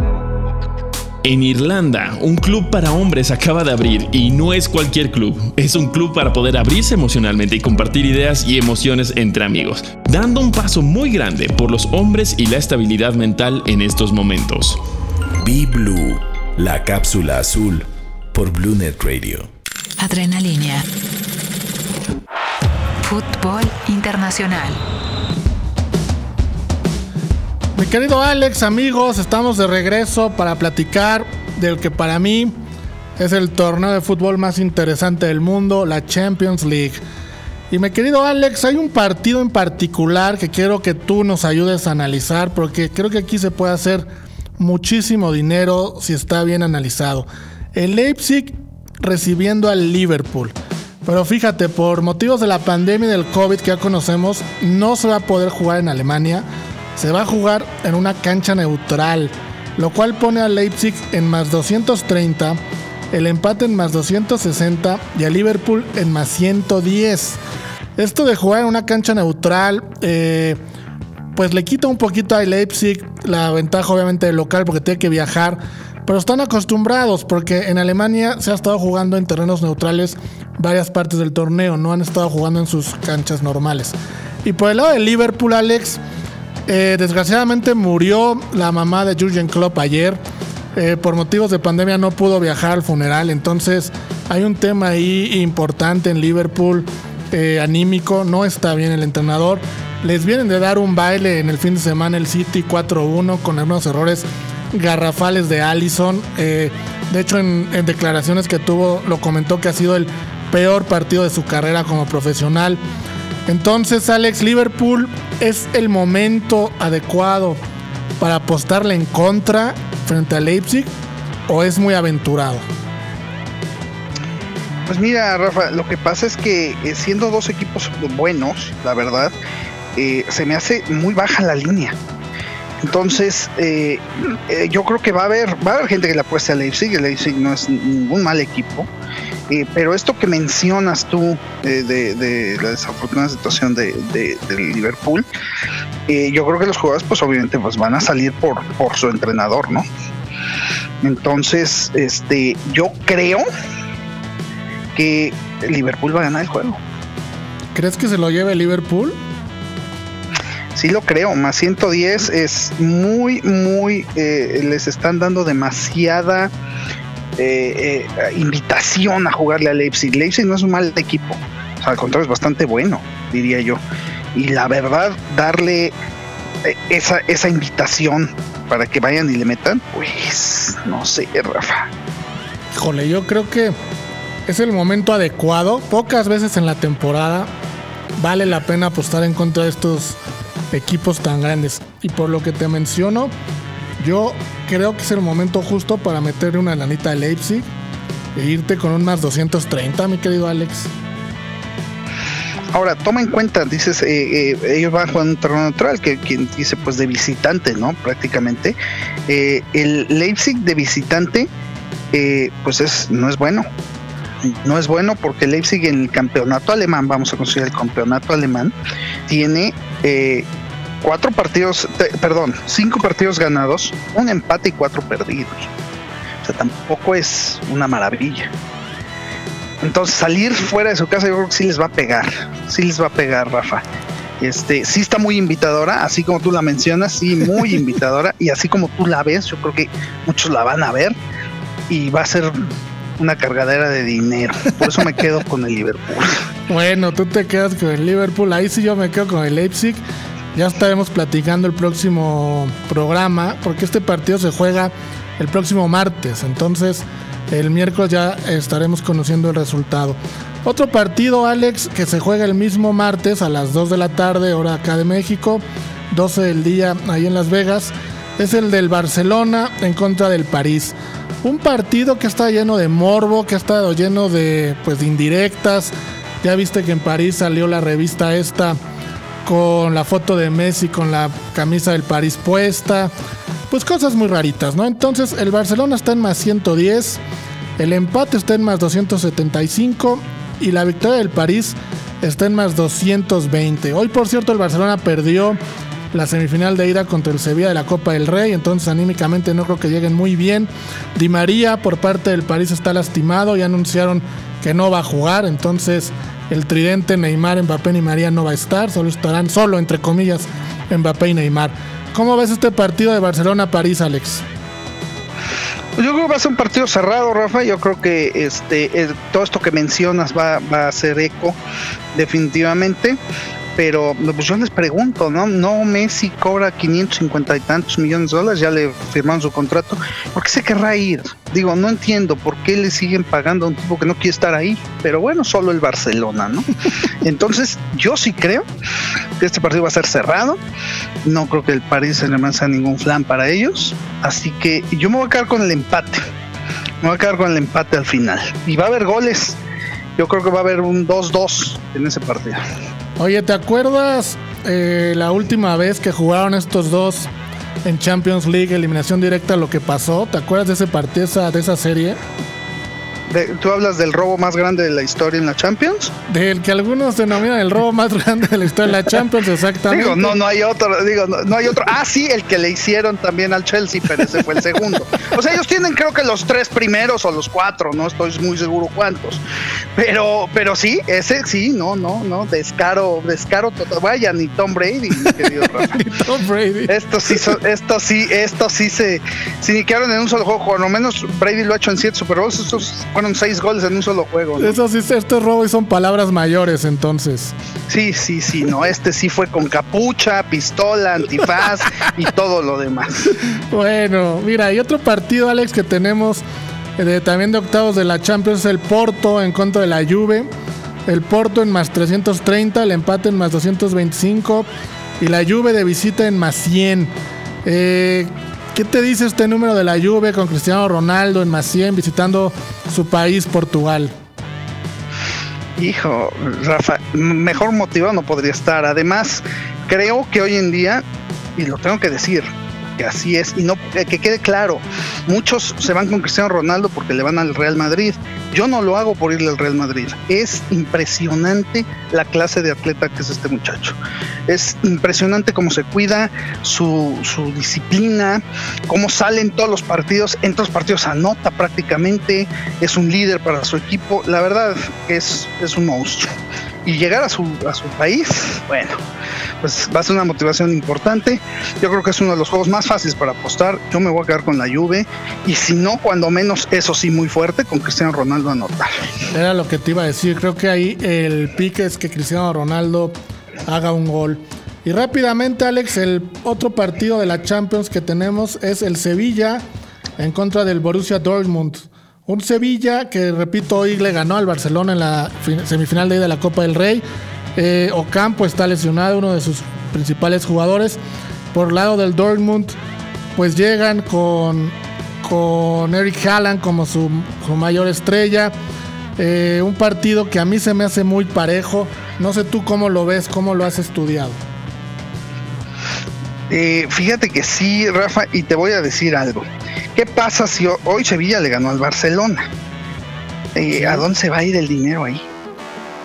En Irlanda, un club para hombres acaba de abrir y no es cualquier club. Es un club para poder abrirse emocionalmente y compartir ideas y emociones entre amigos, dando un paso muy grande por los hombres y la estabilidad mental en estos momentos. Be Blue, la cápsula azul por BluNet Radio. Adrenalina. Fútbol internacional. Mi querido Alex, amigos, estamos de regreso para platicar del que para mí Es el torneo de fútbol más interesante del mundo, la Champions League. Y mi querido Alex, hay un partido en particular que quiero que tú nos ayudes a analizar, porque creo que aquí se puede hacer muchísimo dinero si está bien analizado. El Leipzig recibiendo al Liverpool. Pero fíjate, por motivos de la pandemia y del COVID que ya conocemos, no se va a poder jugar en Alemania. Se va a jugar en una cancha neutral, lo cual pone al Leipzig en más doscientos treinta, el empate en más doscientos sesenta y al Liverpool en más ciento diez. Esto de jugar en una cancha neutral, eh, pues le quita un poquito al Leipzig la ventaja obviamente del local porque tiene que viajar, pero están acostumbrados porque en Alemania se ha estado jugando en terrenos neutrales varias partes del torneo, no han estado jugando en sus canchas normales. Y por el lado de Liverpool, Alex, eh, desgraciadamente murió la mamá de Jürgen Klopp ayer. Eh, por motivos de pandemia no pudo viajar al funeral, entonces hay un tema ahí importante en Liverpool, eh, anímico, no está bien el entrenador. Les vienen de dar un baile en el fin de semana el City cuatro uno con algunos errores garrafales de Alisson. Eh, de hecho, en, en declaraciones que tuvo, lo comentó que ha sido el peor partido de su carrera como profesional. Entonces, Alex, Liverpool es el momento adecuado para apostarle en contra frente a Leipzig, ¿o es muy aventurado? Pues mira, Rafa, lo que pasa es que siendo dos equipos buenos, la verdad, Eh, se me hace muy baja la línea. Entonces eh, eh, yo creo que va a haber va a haber gente que le apueste a Leipzig. El Leipzig no es ningún mal equipo, eh, pero esto que mencionas tú eh, de, de la desafortunada situación de, de, de Liverpool, eh, yo creo que los jugadores pues obviamente pues, van a salir por, por su entrenador, ¿no? Entonces este, yo creo que Liverpool va a ganar el juego. ¿Crees que se lo lleve Liverpool? Sí lo creo, más ciento diez es muy, muy, eh, les están dando demasiada eh, eh, invitación a jugarle a Leipzig. Leipzig no es un mal equipo, o sea, al contrario es bastante bueno, diría yo. Y la verdad, darle eh, esa, esa invitación para que vayan y le metan, pues no sé, Rafa. Híjole, yo creo que es el momento adecuado, pocas veces en la temporada vale la pena apostar en contra de estos equipos tan grandes. Y por lo que te menciono, yo creo que es el momento justo para meterle una lanita a Leipzig e irte con un más doscientos treinta, mi querido Alex. Ahora, toma en cuenta, dices, eh, eh, ellos van jugando un terreno neutral, que quien dice pues de visitante, ¿no? Prácticamente. Eh, el Leipzig de visitante, eh, pues es, no es bueno. No es bueno porque Leipzig en el campeonato alemán, vamos a considerar el campeonato alemán, tiene eh, cuatro partidos, te, perdón, cinco partidos ganados, un empate y cuatro perdidos. O sea, tampoco es una maravilla. Entonces, salir fuera de su casa yo creo que sí les va a pegar, sí les va a pegar, Rafa. Este, sí está muy invitadora, así como tú la mencionas, sí, muy invitadora, y así como tú la ves, yo creo que muchos la van a ver y va a ser una cargadera de dinero. Por eso me quedo con el Liverpool. Bueno, tú te quedas con el Liverpool. Ahí sí yo me quedo con el Leipzig. Ya estaremos platicando el próximo programa, porque este partido se juega el próximo martes. Entonces, el miércoles ya estaremos conociendo el resultado. Otro partido, Alex, que se juega el mismo martes a las dos de la tarde, hora acá de México, doce del día ahí en Las Vegas, es el del Barcelona en contra del París. Un partido que está lleno de morbo, que ha estado lleno de, pues, de indirectas. Ya viste que en París salió la revista esta con la foto de Messi con la camisa del París puesta. Pues cosas muy raritas, ¿no? Entonces el Barcelona está en más ciento diez, el empate está en más doscientos setenta y cinco y la victoria del París está en más doscientos veinte. Hoy, por cierto, el Barcelona perdió la semifinal de ida contra el Sevilla de la Copa del Rey, entonces anímicamente no creo que lleguen muy bien. Di María por parte del París está lastimado, ya anunciaron que no va a jugar, entonces el tridente Neymar, Mbappé y Di María no va a estar, solo estarán, solo entre comillas, Mbappé y Neymar. ¿Cómo ves este partido de Barcelona-París, Alex? Yo creo que va a ser un partido cerrado, Rafa. Yo creo que este el, todo esto que mencionas va, va a ser eco definitivamente. Pero pues yo les pregunto, ¿no? No, Messi cobra quinientos cincuenta y tantos millones de dólares, ya le firmaron su contrato. ¿Por qué se querrá ir? Digo, no entiendo por qué le siguen pagando a un tipo que no quiere estar ahí? Pero bueno, solo el Barcelona, ¿no? Entonces, yo sí creo que este partido va a ser cerrado. No creo que el París se le manza ningún flan para ellos. Así que yo me voy a quedar con el empate. Me voy a quedar con el empate al final. Y va a haber goles. Yo creo que va a haber un dos dos en ese partido. Oye, ¿te acuerdas eh, la última vez que jugaron estos dos en Champions League, eliminación directa, lo que pasó? ¿Te acuerdas de ese partido, esa, de esa serie? De, ¿Tú hablas del robo más grande de la historia en la Champions? Del que algunos denominan el robo más grande de la historia en la Champions, exactamente. Digo, no, no hay otro. Digo, no, no hay otro. Ah, sí, el que le hicieron también al Chelsea, pero ese fue el segundo. O sea, ellos tienen creo que los tres primeros o los cuatro, no estoy muy seguro cuántos, pero pero sí, ese sí, no, no, no, descaro, descaro total. Vaya, ni Tom Brady, mi querido Rafa. Ni Tom Brady. Estos sí, son, estos sí, estos sí se siniquearon en un solo juego, por lo menos Brady lo ha hecho en siete Super Bowls, estos fueron seis goles en un solo juego, ¿no? Eso sí, estos robos son palabras mayores, entonces. Sí, sí, sí, no, este sí fue con capucha, pistola, antifaz y todo lo demás. Bueno, mira, y otro partido partido, Alex, que tenemos de, también de octavos de la Champions, el Porto en contra de la Juve. El Porto en más trescientos treinta, el empate en más doscientos veinticinco y la Juve de visita en más cien. Eh, ¿Qué te dice este número de la Juve con Cristiano Ronaldo en más cien visitando su país, Portugal? Hijo, Rafa, mejor motivado no podría estar. Además, creo que hoy en día, y lo tengo que decir, que así es, y no que quede claro, muchos se van con Cristiano Ronaldo porque le van al Real Madrid. Yo no lo hago por irle al Real Madrid. Es impresionante la clase de atleta que es este muchacho. Es impresionante cómo se cuida, su, su disciplina, cómo sale en todos los partidos. En todos los partidos anota prácticamente, es un líder para su equipo. La verdad es, es un monstruo. Y llegar a su, a su país, bueno, pues va a ser una motivación importante. Yo creo que es uno de los juegos más fáciles para apostar. Yo me voy a quedar con la Juve. Y si no, cuando menos, eso sí, muy fuerte, con Cristiano Ronaldo a anotar. Era lo que te iba a decir. Creo que ahí el pique es que Cristiano Ronaldo haga un gol. Y rápidamente, Alex, el otro partido de la Champions que tenemos es el Sevilla en contra del Borussia Dortmund. Un Sevilla que, repito, hoy le ganó al Barcelona en la semifinal de ida de la Copa del Rey. Eh, Ocampo está lesionado, uno de sus principales jugadores. Por lado del Dortmund, pues llegan con, con Eric Haaland como su, su mayor estrella. Eh, un partido que a mí se me hace muy parejo. No sé tú cómo lo ves, cómo lo has estudiado. Eh, fíjate que sí, Rafa, y te voy a decir algo. ¿Qué pasa si hoy Sevilla le ganó al Barcelona? Eh, sí. ¿A dónde se va a ir el dinero ahí?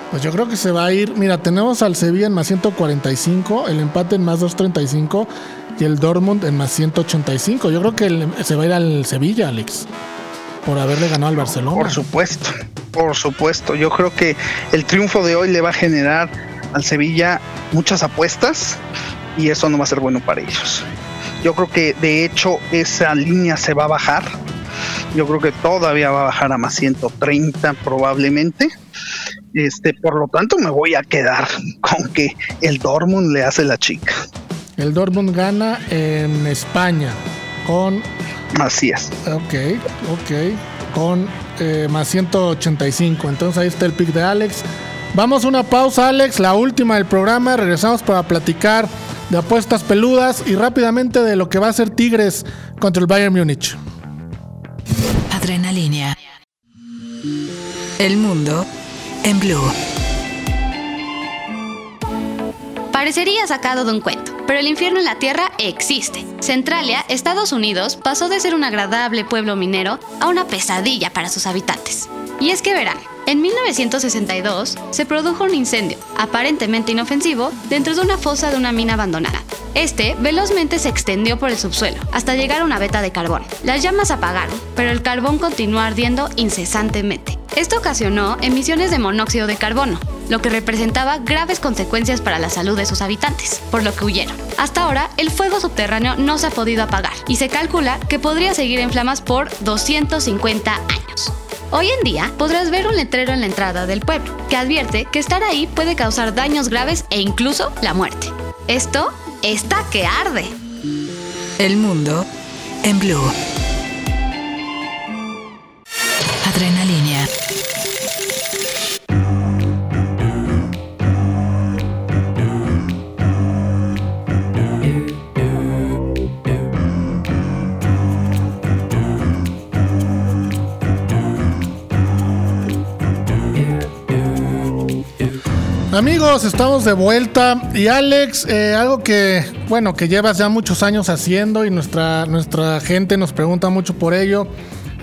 Pues yo creo que se va a ir. Mira, tenemos al Sevilla en más ciento cuarenta y cinco, el empate en más doscientos treinta y cinco y el Dortmund en más ciento ochenta y cinco. Yo creo que el, se va a ir al Sevilla, Alex, por haberle ganado al Barcelona. Por supuesto, por supuesto. Yo creo que el triunfo de hoy le va a generar al Sevilla muchas apuestas. Y eso no va a ser bueno para ellos. Yo creo que de hecho esa línea se va a bajar. Yo creo que todavía va a bajar a más ciento treinta probablemente. Este, por lo tanto me voy a quedar con que el Dortmund le hace la chica. El Dortmund gana en España con... Así es. Ok, ok. Con eh, más ciento ochenta y cinco. Entonces ahí está el pick de Alex. Vamos a una pausa, Alex, la última del programa. Regresamos para platicar de apuestas peludas y rápidamente de lo que va a ser Tigres contra el Bayern Múnich. Adrenalínea. El mundo en blue. Parecería sacado de un cuento, pero el infierno en la tierra existe. Centralia, Estados Unidos, pasó de ser un agradable pueblo minero a una pesadilla para sus habitantes. Y es que verán, en mil novecientos sesenta y dos se produjo un incendio, aparentemente inofensivo, dentro de una fosa de una mina abandonada. Este velozmente se extendió por el subsuelo, hasta llegar a una veta de carbón. Las llamas apagaron, pero el carbón continuó ardiendo incesantemente. Esto ocasionó emisiones de monóxido de carbono, lo que representaba graves consecuencias para la salud de sus habitantes, por lo que huyeron. Hasta ahora, el fuego subterráneo no se ha podido apagar, y se calcula que podría seguir en flamas por doscientos cincuenta años. Hoy en día podrás ver un letrero en la entrada del pueblo que advierte que estar ahí puede causar daños graves e incluso la muerte. Esto está que arde. El mundo en blue. Adrenalínea. Amigos, estamos de vuelta. Y Alex, eh, algo que, bueno, que llevas ya muchos años haciendo y nuestra, nuestra gente nos pregunta mucho por ello,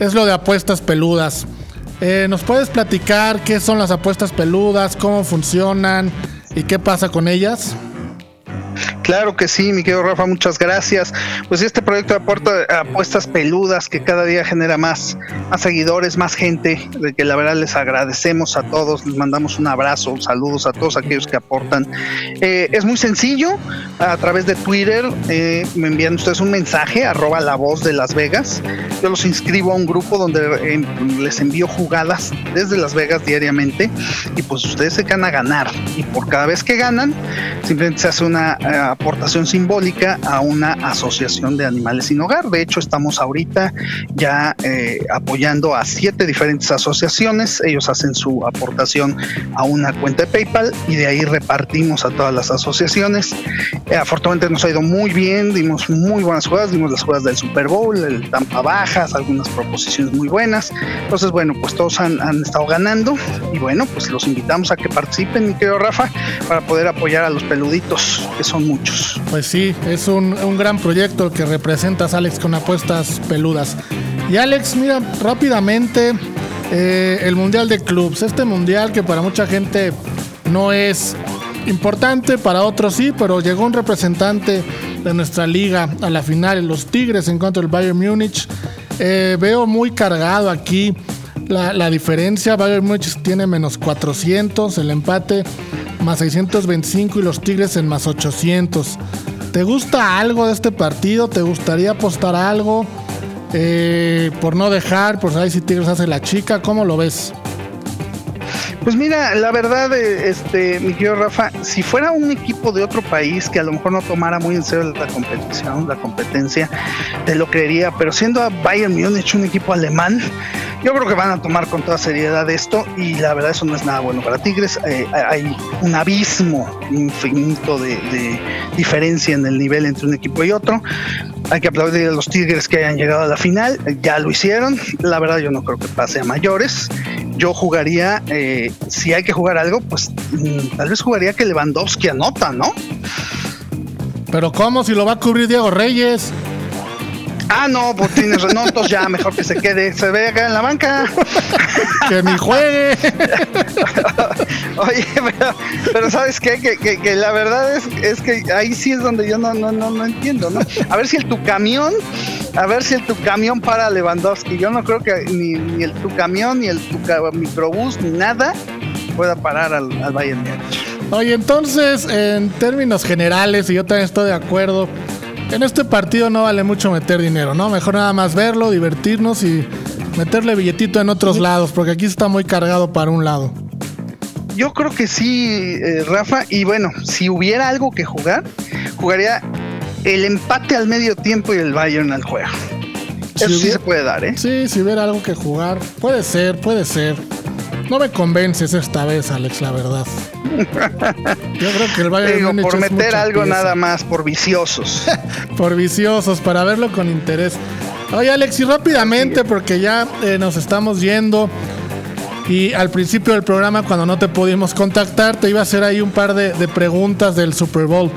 es lo de apuestas peludas. Eh, ¿Nos puedes platicar qué son las apuestas peludas, cómo funcionan y qué pasa con ellas? Claro que sí, mi querido Rafa, muchas gracias. Pues este proyecto aporta apuestas peludas que cada día genera más, más seguidores, más gente, de que la verdad les agradecemos a todos, les mandamos un abrazo, saludos a todos aquellos que aportan. Eh, es muy sencillo, a través de Twitter eh, me envían ustedes un mensaje, arroba La Voz de Las Vegas. Yo los inscribo a un grupo donde eh, les envío jugadas desde Las Vegas diariamente y pues ustedes se van a ganar. Y por cada vez que ganan, simplemente se hace una eh, aportación simbólica a una asociación de animales sin hogar. De hecho, estamos ahorita ya eh, apoyando a siete diferentes asociaciones. Ellos hacen su aportación a una cuenta de PayPal y de ahí repartimos a todas las asociaciones. Eh, afortunadamente nos ha ido muy bien, dimos muy buenas jugadas, dimos las jugadas del Super Bowl, el Tampa Bajas, algunas proposiciones muy buenas. Entonces, bueno, pues todos han, han estado ganando y bueno, pues los invitamos a que participen, mi querido Rafa, para poder apoyar a los peluditos, que son muy muchos. Pues sí, es un, un gran proyecto el que representas, Alex, con apuestas peludas. Y Alex, mira, rápidamente, eh, el Mundial de Clubs, este mundial que para mucha gente no es importante, para otros sí, pero llegó un representante de nuestra liga a la final, los Tigres en contra del Bayern Munich. Eh, veo muy cargado aquí la, la diferencia, Bayern Munich tiene menos cuatrocientos, el empate más seiscientos veinticinco y los Tigres en más ochocientos. ¿Te gusta algo de este partido? ¿Te gustaría apostar algo? Eh, por no dejar, por ahí si Tigres hace la chica, ¿cómo lo ves? Pues mira, la verdad, este, mi querido Rafa, si fuera un equipo de otro país que a lo mejor no tomara muy en serio la competición, la competencia, te lo creería, pero siendo a Bayern Múnich un equipo alemán, yo creo que van a tomar con toda seriedad esto y la verdad eso no es nada bueno para Tigres. Eh, hay un abismo infinito de, de diferencia en el nivel entre un equipo y otro. Hay que aplaudir a los Tigres que hayan llegado a la final, ya lo hicieron. La verdad yo no creo que pase a mayores. Yo jugaría, eh, si hay que jugar algo, pues mm, tal vez jugaría que Lewandowski anota, ¿no? Pero ¿cómo? Si lo va a cubrir Diego Reyes. Ah, no, pues tienes renotos, ya mejor que se quede, se ve acá en la banca. Que ni juegue. Oye, pero, pero ¿sabes qué? Que, que, que la verdad es, es que ahí sí es donde yo no, no, no, no entiendo, ¿no? A ver si el tu camión, a ver si el tu camión para a Lewandowski. Yo no creo que ni, ni el tu camión, ni el tu microbús, ni nada pueda parar al, al Bayern Múnich. Oye, entonces, en términos generales, y yo también estoy de acuerdo, en este partido no vale mucho meter dinero, ¿no? Mejor nada más verlo, divertirnos y meterle billetito en otros lados, porque aquí está muy cargado para un lado. Yo creo que sí, eh, Rafa. Y bueno, si hubiera algo que jugar, jugaría el empate al medio tiempo y el Bayern al juego. Eso si hubiera, sí se puede dar, ¿eh? Sí, si hubiera algo que jugar. Puede ser, puede ser. No me convences esta vez, Alex, la verdad. Yo creo que el Bayern Digo, por meter algo pieza. Nada más, por viciosos. Por viciosos, para verlo con interés. Oye, Alex, y rápidamente, porque ya eh, nos estamos yendo. Y al principio del programa, cuando no te pudimos contactar, te iba a hacer ahí un par de, de preguntas del Super Bowl.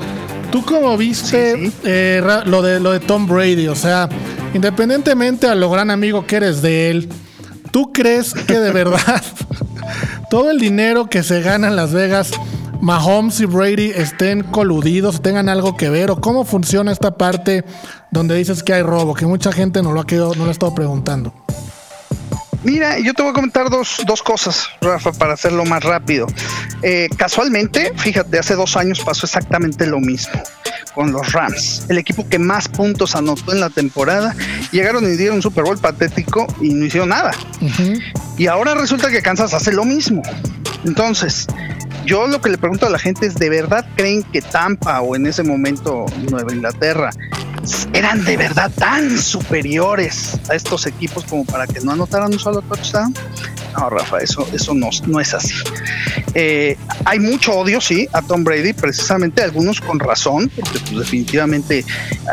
¿Tú cómo viste sí, sí. Eh, lo, de, lo de Tom Brady? O sea, independientemente a lo gran amigo que eres de él, ¿tú crees que de verdad todo el dinero que se gana en Las Vegas, Mahomes y Brady estén coludidos, tengan algo que ver? ¿O cómo funciona esta parte donde dices que hay robo? Que mucha gente no lo ha quedado, no lo ha estado preguntando. Mira, yo te voy a comentar dos, dos cosas, Rafa, para hacerlo más rápido. Eh, casualmente, fíjate, hace dos años pasó exactamente lo mismo con los Rams, el equipo que más puntos anotó en la temporada. Llegaron y dieron un Super Bowl patético y no hicieron nada. Uh-huh. Y ahora resulta que Kansas hace lo mismo. Entonces, yo lo que le pregunto a la gente es, ¿de verdad creen que Tampa o en ese momento Nueva Inglaterra eran de verdad tan superiores a estos equipos como para que no anotaran un solo touchdown. No, Rafa, eso, eso no, no es así. Eh, hay mucho odio, sí, a Tom Brady, precisamente algunos con razón, porque pues, definitivamente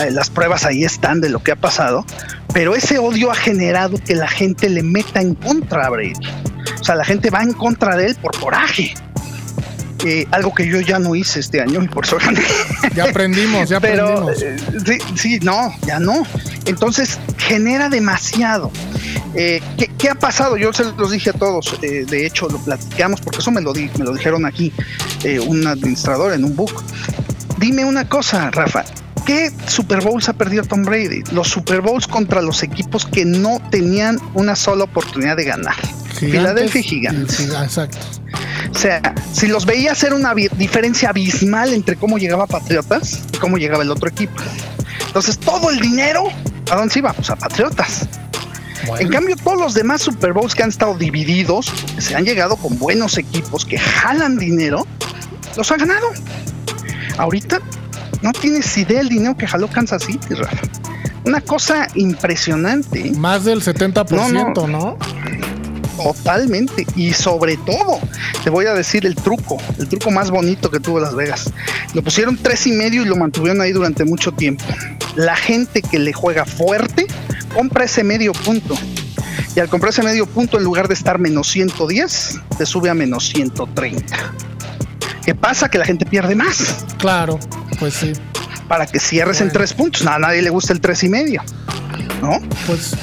eh, las pruebas ahí están de lo que ha pasado, pero ese odio ha generado que la gente le meta en contra a Brady. O sea, la gente va en contra de él por coraje. Eh, algo que yo ya no hice este año y por eso gané. Ya aprendimos, ya Pero, aprendimos. Eh, sí, sí, no, ya no. Entonces genera demasiado. Eh, ¿qué, ¿Qué ha pasado? Yo se los dije a todos. Eh, de hecho, lo platicamos porque eso me lo, di, me lo dijeron aquí eh, un administrador en un book. Dime una cosa, Rafa. ¿Qué Super Bowls ha perdido Tom Brady? Los Super Bowls contra los equipos que no tenían una sola oportunidad de ganar. Filadelfia y Gigantes. Exacto. O sea, si los veía hacer una diferencia abismal entre cómo llegaba Patriotas y cómo llegaba el otro equipo. Entonces, todo el dinero, ¿a dónde se iba? Pues a Patriotas. Bueno. En cambio, todos los demás Super Bowls que han estado divididos, que se han llegado con buenos equipos que jalan dinero, los han ganado. Ahorita no tienes idea del dinero que jaló Kansas City, Rafa. Una cosa impresionante. Más del setenta por ciento, ¿no? no. ¿no? Totalmente, y sobre todo te voy a decir el truco el truco más bonito que tuvo Las Vegas. Lo pusieron tres y medio y lo mantuvieron ahí durante mucho tiempo. La gente que le juega fuerte compra ese medio punto, y al comprar ese medio punto, en lugar de estar menos ciento diez, te sube a menos ciento treinta. ¿Qué pasa? Que la gente pierde más. Claro, pues sí, para que cierres bueno. en tres puntos. A nadie le gusta el tres y medio, ¿no? Pues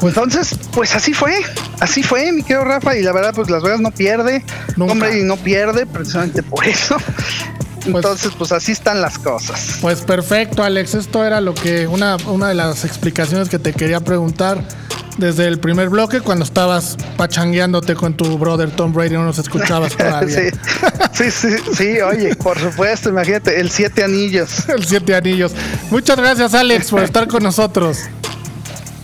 Pues, Entonces, pues así fue, así fue, mi querido Rafa, y la verdad, pues Las Vegas no pierde, Tom Brady no pierde, precisamente por eso. Pues, Entonces, pues así están las cosas. Pues perfecto, Alex, esto era lo que una, una de las explicaciones que te quería preguntar desde el primer bloque, cuando estabas pachangueándote con tu brother Tom Brady, no nos escuchabas todavía. Sí, sí, sí, sí, oye, por supuesto, imagínate, el siete anillos. El siete anillos. Muchas gracias, Alex, por estar con nosotros.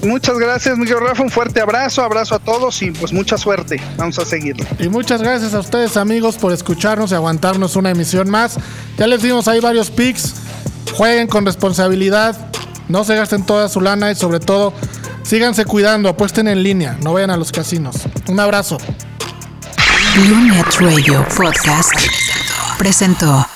Muchas gracias, Miguel Rafa, un fuerte abrazo, abrazo a todos y pues mucha suerte, vamos a seguirlo. Y muchas gracias a ustedes, amigos, por escucharnos y aguantarnos una emisión más. Ya les dimos ahí varios picks, jueguen con responsabilidad, no se gasten toda su lana y sobre todo síganse cuidando, apuesten en línea, no vayan a los casinos. Un abrazo. BluNet Radio Podcast presentó